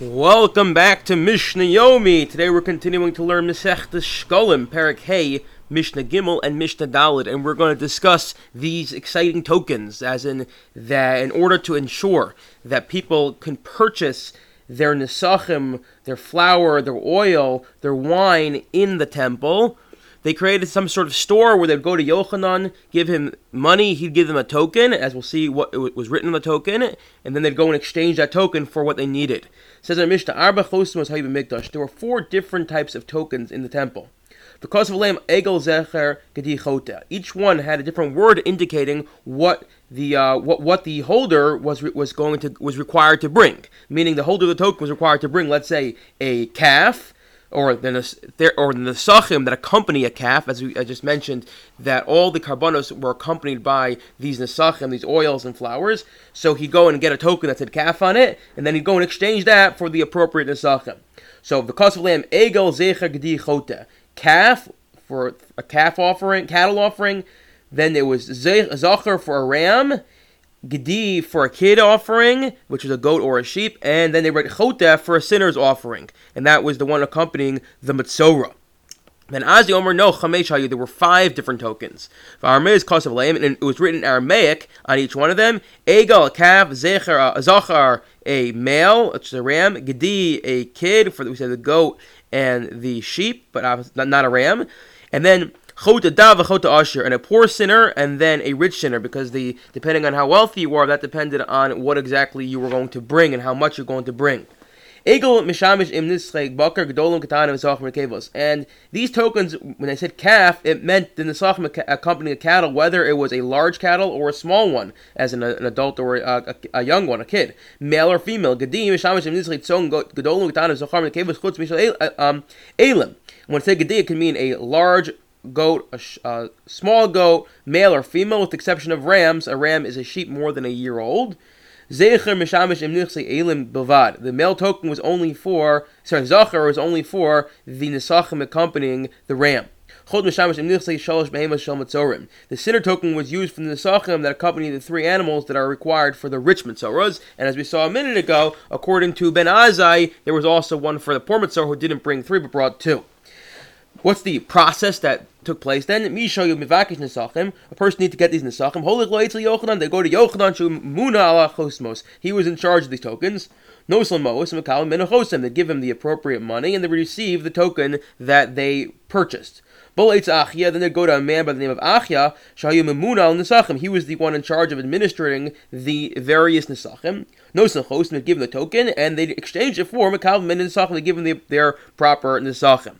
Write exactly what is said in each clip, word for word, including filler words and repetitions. Welcome back to Mishnah Yomi. Today we're continuing to learn Masechta Shekalim, Perek Hei, Mishnah Gimel, and Mishnah Dalet, and we're going to discuss these exciting tokens, as in that in order to ensure that people can purchase their Nesachim, their flour, their oil, their wine in the temple, they created some sort of store where they'd go to Yochanan, give him money, he'd give them a token, as we'll see what was written on the token, and then they'd go and exchange that token for what they needed. It says in Mishnah, Arba Chosim was Hayu baMikdash. There were four different types of tokens in the temple. Because of Elam, Egel, Zachar, Gedi, Chota. Each one had a different word indicating what the uh, what what the holder was was going to was required to bring. Meaning, the holder of the token was required to bring, let's say, a calf, or the Nesachim that accompany a calf, as we I just mentioned, that all the karbonos were accompanied by these Nesachim, these oils and flowers. So he'd go and get a token that said calf on it, and then he'd go and exchange that for the appropriate Nesachim. So the cost of lamb, Egel, Zecha, Gedi, Chota. Calf, for a calf offering, cattle offering. Then there was Zachar for a ram, Gedi for a kid offering, which was a goat or a sheep, and then they read Chotev for a sinner's offering, and that was the one accompanying the Metzora. Ben Azai Omer, no, there were five different tokens. Aramaic cost of lamb, and it was written in Aramaic on each one of them. Egel, a calf, Zachar, a male, which is a ram, Gedi, a kid, for we said the goat and the sheep, but not a ram, and then Chota dav, Chota asher, and a poor sinner, and then a rich sinner, because the depending on how wealthy you are, that depended on what exactly you were going to bring and how much you're going to bring. And these tokens, when I said calf, it meant the Nesachim accompanying a cattle, whether it was a large cattle or a small one, as an, an adult or a, a, a young one, a kid, male or female. When I say Gedi, it can mean a large goat, a sh- uh, small goat, male or female, with the exception of rams. A ram is a sheep more than a year old. Zecher mishamish imnichsi elim bavad. The male token was only for, sorry, Zachar was only for the Nesachim accompanying the ram. Chod mishamish imnichsi shalosh behemoth shel Metzorim. The sinner token was used for the Nesachim that accompany the three animals that are required for the rich Metzoras. And as we saw a minute ago, according to Ben Azai, there was also one for the poor Metzora who didn't bring three but brought two. What's the process that took place then? Me show you mivakish Nesachim. A person needs to get these Nesachim. Holy gloy to Yochanan. They go to Yochanan shu muna ala Chosmos. He was in charge of these tokens. Noslamos and Makalim Menachosim. They give him the appropriate money and they receive the token that they purchased. Bolates Achiyah. Then they go to a man by the name of Achiyah SheHayah Memuneh Al Nesachim. He was the one in charge of administering the various Nesachim. Noslamos. They give him the token and they exchange it for Makalim and Nesachim. They give him the, their proper Nesachim.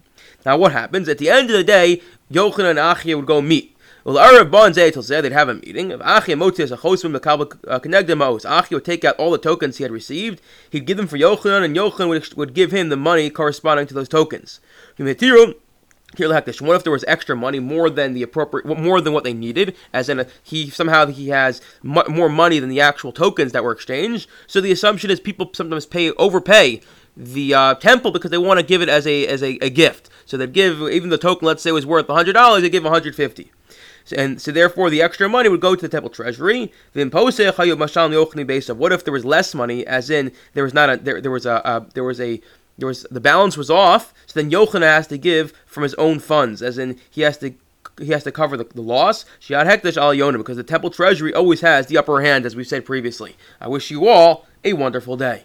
Now what happens? At the end of the day, Yochanan and Achiyah would go meet. Well, Arab Ben Azai, they'd have a meeting. If Achiyah motzei a chosim mekabel kenegdem ma'os, Achiyah would take out all the tokens he had received. He'd give them for Yochanan, and Yochanan would, would give him the money corresponding to those tokens. What if there was extra money, more than the appropriate, more than what they needed? As in, a, he somehow he has mu- more money than the actual tokens that were exchanged. So the assumption is people sometimes pay overpay the uh, temple because they want to give it as a as a, a gift. So they'd give, even the token, let's say, was worth one hundred dollars, they'd give one hundred fifty dollars. So, and so therefore, the extra money would go to the temple treasury. What if there was less money, as in, there was not a, there, there was a, uh, there was a, there was, the balance was off, so then Yochanan has to give from his own funds, as in, he has to, he has to cover the, the loss, because the temple treasury always has the upper hand, as we've said previously. I wish you all a wonderful day.